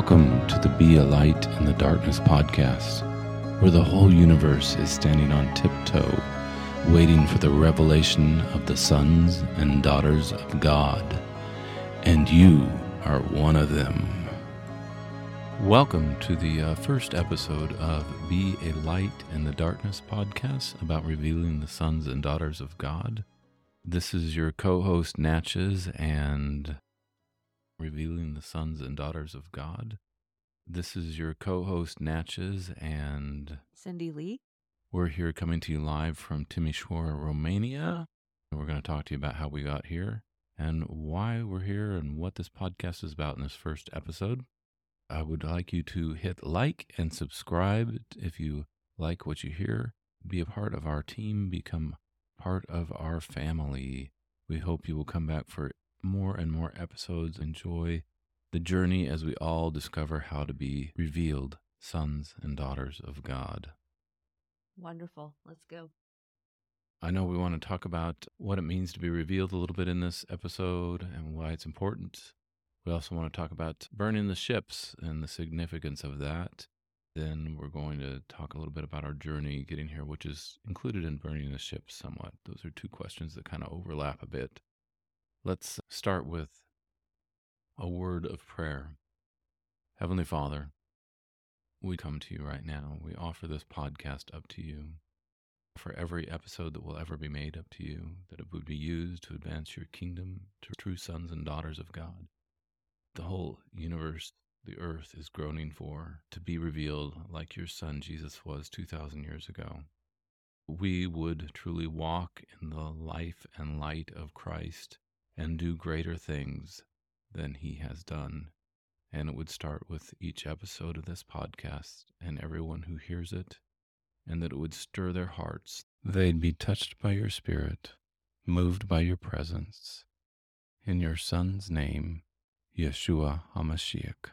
Welcome to the Be a Light in the Darkness podcast, where the whole universe is standing on tiptoe, waiting for the revelation of the sons and daughters of God, and you are one of them. Welcome to the first episode of Be a Light in the Darkness podcast about revealing the sons and daughters of God. This is your co-host Natchez and... Revealing the sons and daughters of God. This is your co-host Natchez and Cindy Lee. We're here coming to you live from Timișoara, Romania. And we're going to talk to you about how we got here and why we're here and what this podcast is about in this first episode. I would like you to hit like and subscribe if you like what you hear. Be a part of our team. Become part of our family. We hope you will come back for more and more episodes. Enjoy the journey as we all discover how to be revealed sons and daughters of God. Wonderful. Let's go. I know we want to talk about what it means to be revealed a little bit in this episode and why it's important. We also want to talk about burning the ships and the significance of that. Then we're going to talk a little bit about our journey getting here, which is included in burning the ships somewhat. Those are two questions that kind of overlap a bit. Let's start with a word of prayer. Heavenly Father, we come to you right now. We offer this podcast up to you. For every episode that will ever be made up to you, that it would be used to advance your kingdom to true sons and daughters of God. The whole universe, the earth, is groaning for to be revealed like your son Jesus was 2,000 years ago. We would truly walk in the life and light of Christ and do greater things than he has done. And it would start with each episode of this podcast and everyone who hears it, and that it would stir their hearts. They'd be touched by your spirit, moved by your presence. In your son's name, Yeshua Hamashiach.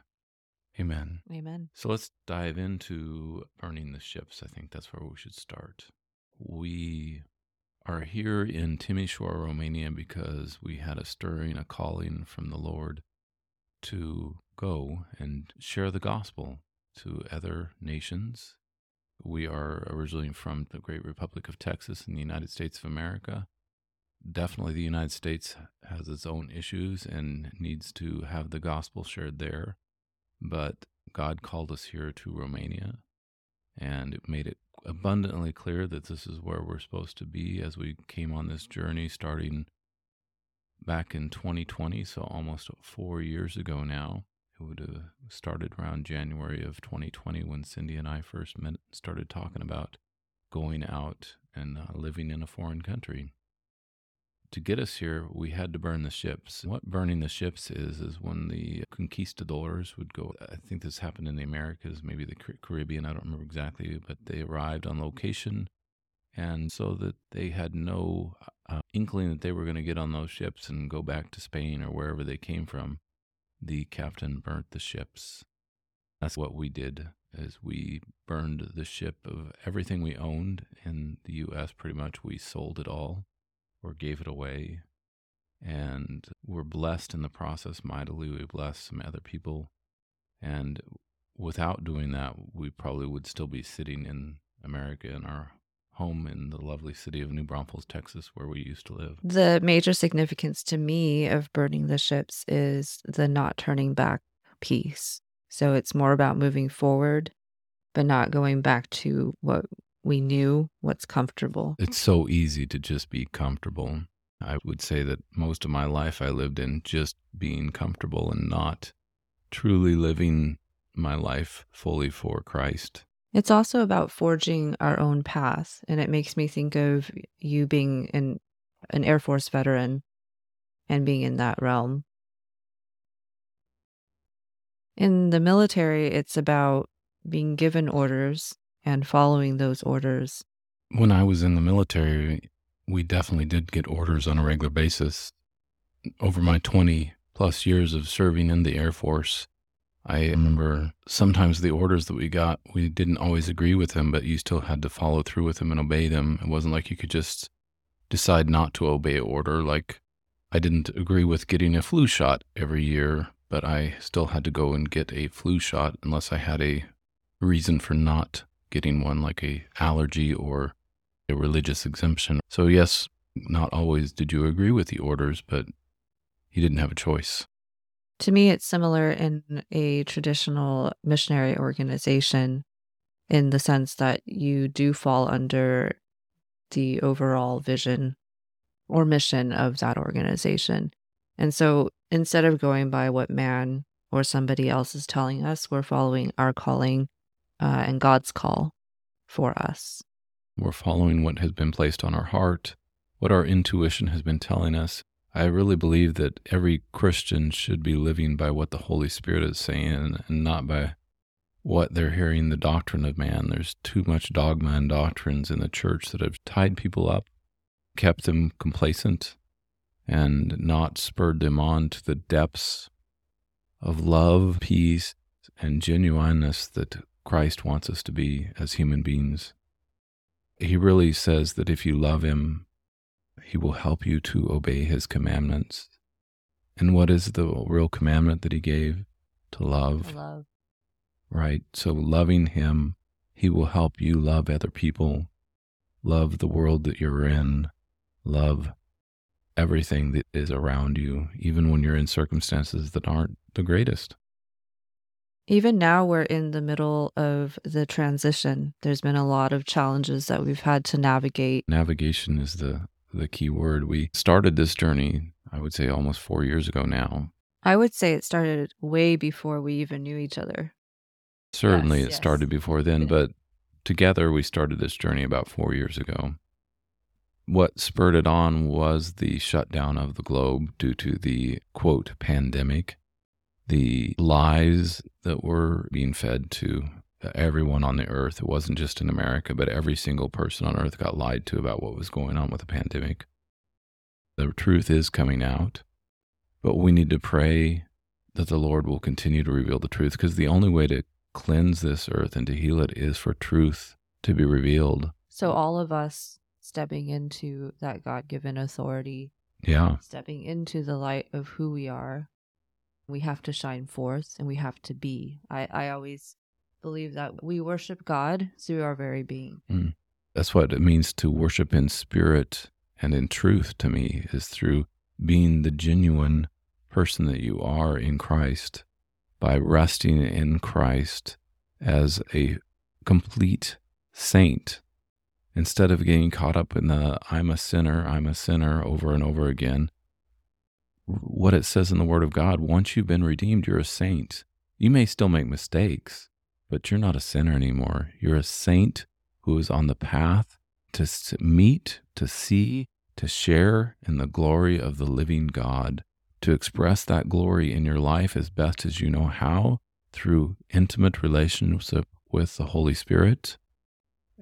Amen. Amen. So let's dive into burning the ships. I think that's where we should start. We are here in Timișoara, Romania, because we had a stirring, a calling from the Lord to go and share the gospel to other nations. We are originally from the great Republic of Texas in the United States of America. Definitely the United States has its own issues and needs to have the gospel shared there. But God called us here to Romania, and it made it abundantly clear that this is where we're supposed to be as we came on this journey starting back in 2020, so almost 4 years ago now. It would have started around January of 2020 when Cindy and I first met, started talking about going out and living in a foreign country. To get us here, we had to burn the ships. What burning the ships is when the conquistadors would go, I think this happened in the Americas, maybe the Caribbean, I don't remember exactly, but they arrived on location, and so that they had no inkling that they were going to get on those ships and go back to Spain or wherever they came from. The captain burnt the ships. That's what we did, is we burned the ship of everything we owned in the U.S. pretty much. We sold it all or gave it away, and were blessed in the process mightily. We blessed some other people, and without doing that, we probably would still be sitting in America in our home in the lovely city of New Braunfels, Texas, where we used to live. The major significance to me of burning the ships is the not turning back piece. So it's more about moving forward, but not going back to what we knew, what's comfortable. It's so easy to just be comfortable. I would say that most of my life I lived in just being comfortable and not truly living my life fully for Christ. It's also about forging our own path. And it makes me think of you being an Air Force veteran and being in that realm. In the military, it's about being given orders and following those orders. When I was in the military, we definitely did get orders on a regular basis. Over my 20-plus years of serving in the Air Force, I remember sometimes the orders that we got, we didn't always agree with them, but you still had to follow through with them and obey them. It wasn't like you could just decide not to obey an order. Like, I didn't agree with getting a flu shot every year, but I still had to go and get a flu shot unless I had a reason for not getting one, like a allergy or a religious exemption. So yes, not always did you agree with the orders, but you didn't have a choice. To me, it's similar in a traditional missionary organization in the sense that you do fall under the overall vision or mission of that organization. And so instead of going by what man or somebody else is telling us, we're following our calling and God's call for us. We're following what has been placed on our heart, what our intuition has been telling us. I really believe that every Christian should be living by what the Holy Spirit is saying and not by what they're hearing, the doctrine of man. There's too much dogma and doctrines in the church that have tied people up, kept them complacent, and not spurred them on to the depths of love, peace, and genuineness that Christ wants us to be as human beings. He really says that if you love him, he will help you to obey his commandments. And what is the real commandment that he gave? To love. Love. Right? So loving him, he will help you love other people, love the world that you're in, love everything that is around you, even when you're in circumstances that aren't the greatest. Even now we're in the middle of the transition. There's been a lot of challenges that we've had to navigate. Navigation is the key word. We started this journey, I would say, almost 4 years ago now. I would say it started way before we even knew each other. Certainly, yes, it started before then, but together we started this journey about 4 years ago. What spurred it on was the shutdown of the globe due to the, quote, pandemic, the lies that were being fed to everyone on the earth. It wasn't just in America, but every single person on earth got lied to about what was going on with the pandemic. The truth is coming out, but we need to pray that the Lord will continue to reveal the truth, because the only way to cleanse this earth and to heal it is for truth to be revealed. So all of us stepping into that God-given authority, stepping into the light of who we are, we have to shine forth and we have to be. I always believe that we worship God through our very being. That's what it means to worship in spirit and in truth, to me, is through being the genuine person that you are in Christ, by resting in Christ as a complete saint, instead of getting caught up in the I'm a sinner over and over again. What it says in the Word of God, once you've been redeemed, you're a saint. You may still make mistakes, but you're not a sinner anymore. You're a saint who is on the path to meet, to see, to share in the glory of the living God, to express that glory in your life as best as you know how, through intimate relationship with the Holy Spirit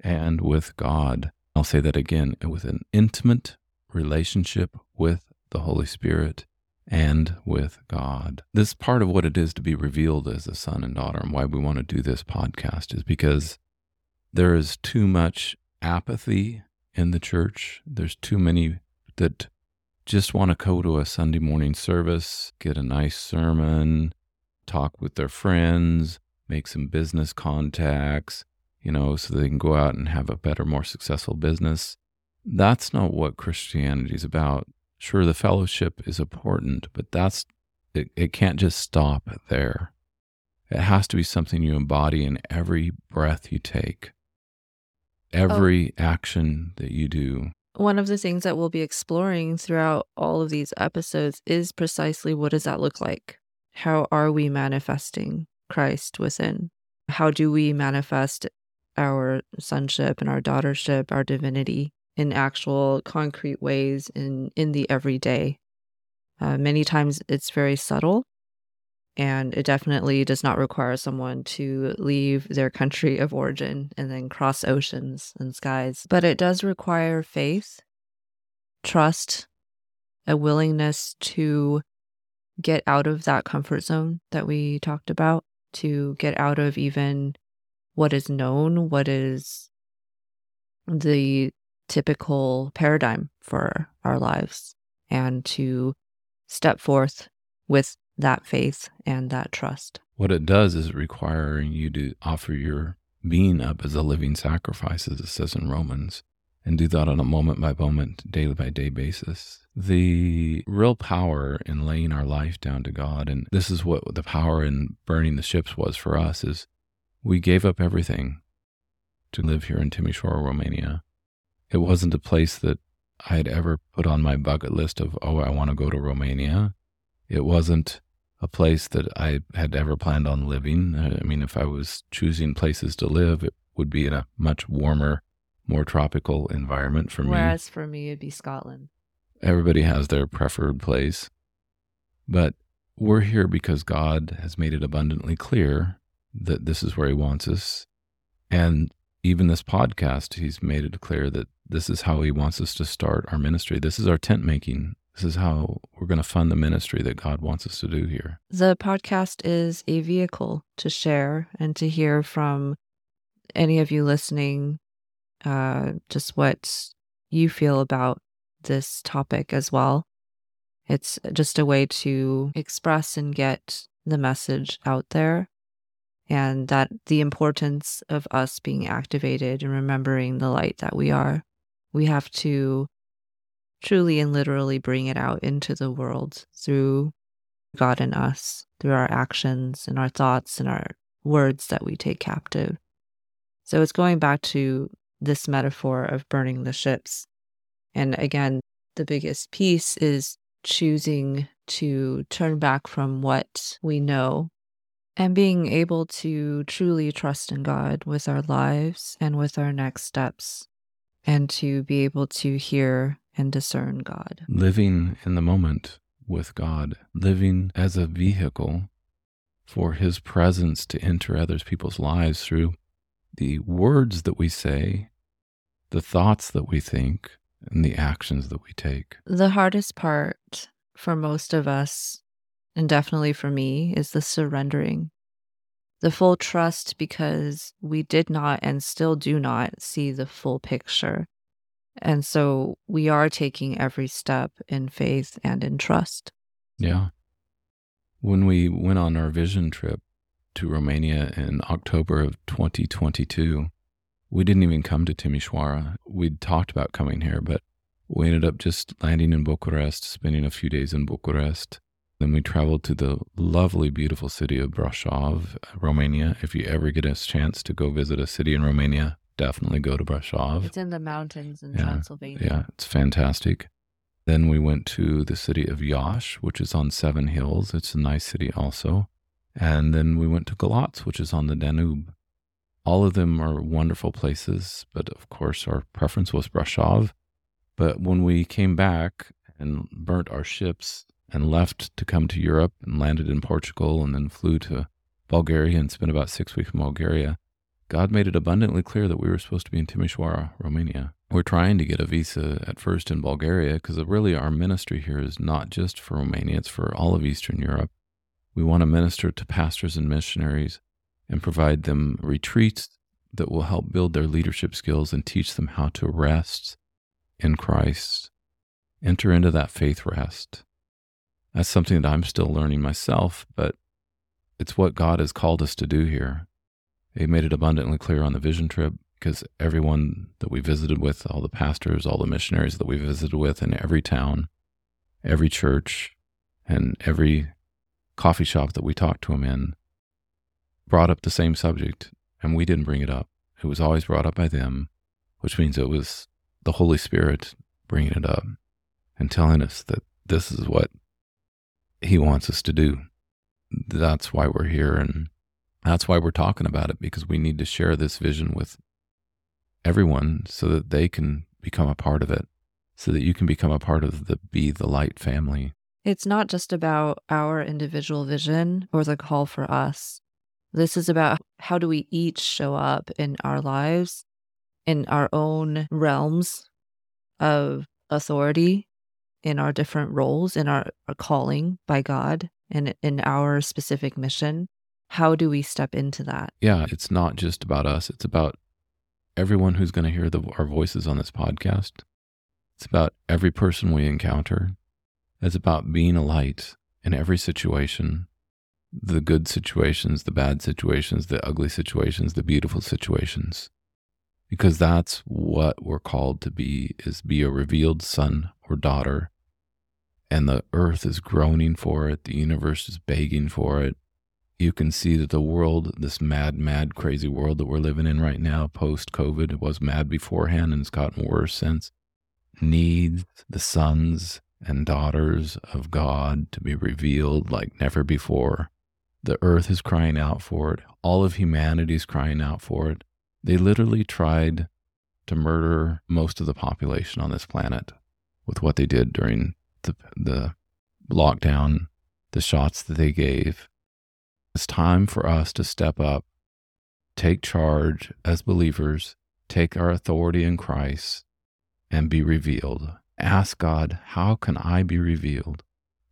and with God. I'll say that again, with an intimate relationship with the Holy Spirit and with God. This part of what it is to be revealed as a son and daughter, and why we want to do this podcast, is because there is too much apathy in the church. There's too many that just want to go to a Sunday morning service, get a nice sermon, talk with their friends, make some business contacts, so they can go out and have a better, more successful business. That's not what Christianity is about. Sure, the fellowship is important, but it can't just stop there. It has to be something you embody in every breath you take, every action that you do. One of the things that we'll be exploring throughout all of these episodes is precisely, what does that look like? How are we manifesting Christ within? How do we manifest our sonship and our daughtership, our divinity, in actual concrete ways in the everyday? Many times it's very subtle, and it definitely does not require someone to leave their country of origin and then cross oceans and skies. But it does require faith, trust, a willingness to get out of that comfort zone that we talked about, to get out of even what is known, what is the typical paradigm for our lives, and to step forth with that faith and that trust. What it does is requiring you to offer your being up as a living sacrifice, as it says in Romans, and do that on a moment-by-moment, daily-by-day basis. The real power in laying our life down to God, and this is what the power in burning the ships was for us, is we gave up everything to live here in Timișoara, Romania. It wasn't a place that I had ever put on my bucket list of, oh, I want to go to Romania. It wasn't a place that I had ever planned on living. I mean, if I was choosing places to live, it would be in a much warmer, more tropical environment for me. Whereas for me, it'd be Scotland. Everybody has their preferred place. But we're here because God has made it abundantly clear that this is where he wants us. And even this podcast, he's made it clear that this is how he wants us to start our ministry. This is our tent making. This is how we're going to fund the ministry that God wants us to do here. The podcast is a vehicle to share and to hear from any of you listening just what you feel about this topic as well. It's just a way to express and get the message out there, and that the importance of us being activated and remembering the light that we are. We have to truly and literally bring it out into the world through God in us, through our actions and our thoughts and our words that we take captive. So it's going back to this metaphor of burning the ships. And again, the biggest piece is choosing to turn back from what we know and being able to truly trust in God with our lives and with our next steps, and to be able to hear and discern God. Living in the moment with God, living as a vehicle for his presence to enter other people's lives through the words that we say, the thoughts that we think, and the actions that we take. The hardest part for most of us, and definitely for me, is the surrendering. The full trust, because we did not and still do not see the full picture. And so we are taking every step in faith and in trust. Yeah. When we went on our vision trip to Romania in October of 2022, we didn't even come to Timișoara. We'd talked about coming here, but we ended up just landing in Bucharest, spending a few days in Bucharest. Then we traveled to the lovely, beautiful city of Brașov, Romania. If you ever get a chance to go visit a city in Romania, definitely go to Brașov. It's in the mountains in Transylvania. Yeah, it's fantastic. Then we went to the city of Iași, which is on 7 hills. It's a nice city also. And then we went to Galați, which is on the Danube. All of them are wonderful places, but of course our preference was Brașov. But when we came back and burnt our ships and left to come to Europe and landed in Portugal and then flew to Bulgaria and spent about 6 weeks in Bulgaria, God made it abundantly clear that we were supposed to be in Timișoara, Romania. We're trying to get a visa at first in Bulgaria because really our ministry here is not just for Romania, it's for all of Eastern Europe. We want to minister to pastors and missionaries and provide them retreats that will help build their leadership skills and teach them how to rest in Christ, enter into that faith rest. That's something that I'm still learning myself, but it's what God has called us to do here. He made it abundantly clear on the vision trip because everyone that we visited with, all the pastors, all the missionaries that we visited with in every town, every church, and every coffee shop that we talked to them in, brought up the same subject, and we didn't bring it up. It was always brought up by them, which means it was the Holy Spirit bringing it up and telling us that this is what he wants us to do. That's why we're here, and that's why we're talking about it, because we need to share this vision with everyone so that they can become a part of it, so that you can become a part of the Be the Light family. It's not just about our individual vision or the call for us. This is about how do we each show up in our lives, in our own realms of authority, in our different roles, in our calling by God, and in our specific mission. How do we step into that? Yeah, it's not just about us. It's about everyone who's going to hear our voices on this podcast. It's about every person we encounter. It's about being a light in every situation, the good situations, the bad situations, the ugly situations, the beautiful situations. Because that's what we're called to be, is be a revealed son or daughter. And the earth is groaning for it. The universe is begging for it. You can see that the world, this mad, mad, crazy world that we're living in right now, post-COVID, it was mad beforehand and it's gotten worse since, needs the sons and daughters of God to be revealed like never before. The earth is crying out for it. All of humanity is crying out for it. They literally tried to murder most of the population on this planet with what they did during the lockdown, the shots that they gave. It's time for us to step up, take charge as believers, take our authority in Christ, and be revealed. Ask God, how can I be revealed?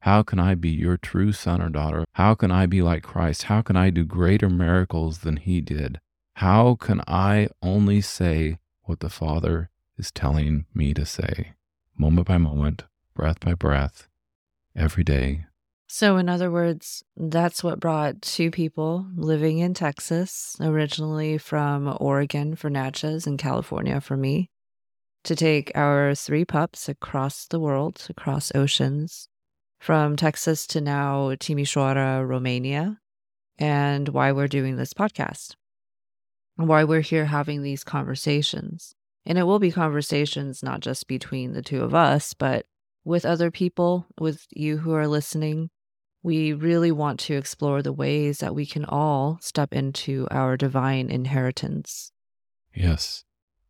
How can I be your true son or daughter? How can I be like Christ? How can I do greater miracles than he did? How can I only say what the Father is telling me to say, moment by moment, breath by breath, every day? So in other words, that's what brought two people living in Texas, originally from Oregon for Natchez and California for me, to take our three pups across the world, across oceans, from Texas to now Timișoara, Romania, and why we're doing this podcast. And why we're here having these conversations. And it will be conversations not just between the two of us, but with other people, with you who are listening. We really want to explore the ways that we can all step into our divine inheritance. Yes,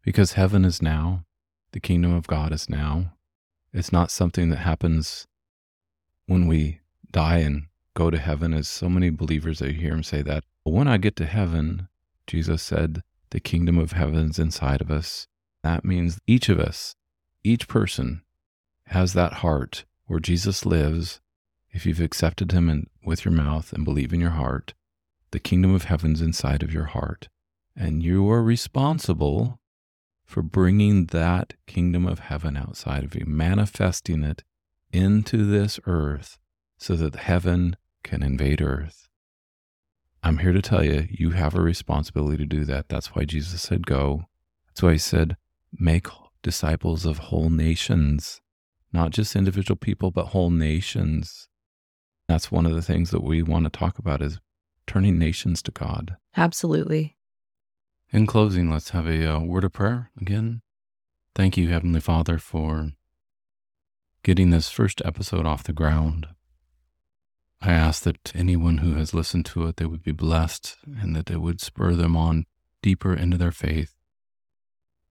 because heaven is now. The kingdom of God is now. It's not something that happens when we die and go to heaven, as so many believers, I hear them say that. But when I get to heaven, Jesus said, the kingdom of heaven is inside of us. That means each of us, each person, has that heart where Jesus lives. If you've accepted him with your mouth and believe in your heart, the kingdom of heaven is inside of your heart. And you are responsible for bringing that kingdom of heaven outside of you, manifesting it into this earth so that heaven can invade earth. I'm here to tell you, you have a responsibility to do that. That's why Jesus said, go. That's why he said, make disciples of whole nations, not just individual people, but whole nations. That's one of the things that we want to talk about, is turning nations to God. Absolutely. In closing, let's have a word of prayer again. Thank you, Heavenly Father, for getting this first episode off the ground. I ask that anyone who has listened to it, they would be blessed and that it would spur them on deeper into their faith.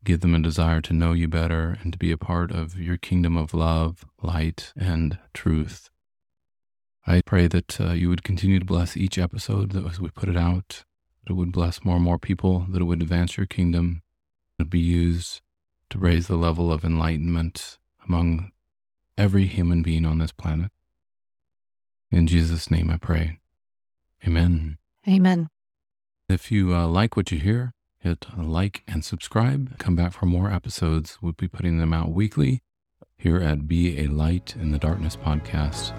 Give them a desire to know you better and to be a part of your kingdom of love, light, and truth. I pray that you would continue to bless each episode that as we put it out, that it would bless more and more people, that it would advance your kingdom, that it would be used to raise the level of enlightenment among every human being on this planet. In Jesus' name I pray. Amen. Amen. If you like what you hear, hit like and subscribe. Come back for more episodes. We'll be putting them out weekly here at Be a Light in the Darkness podcast.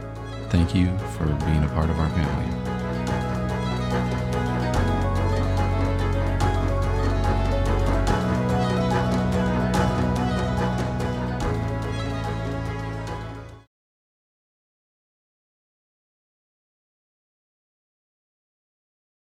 Thank you for being a part of our family.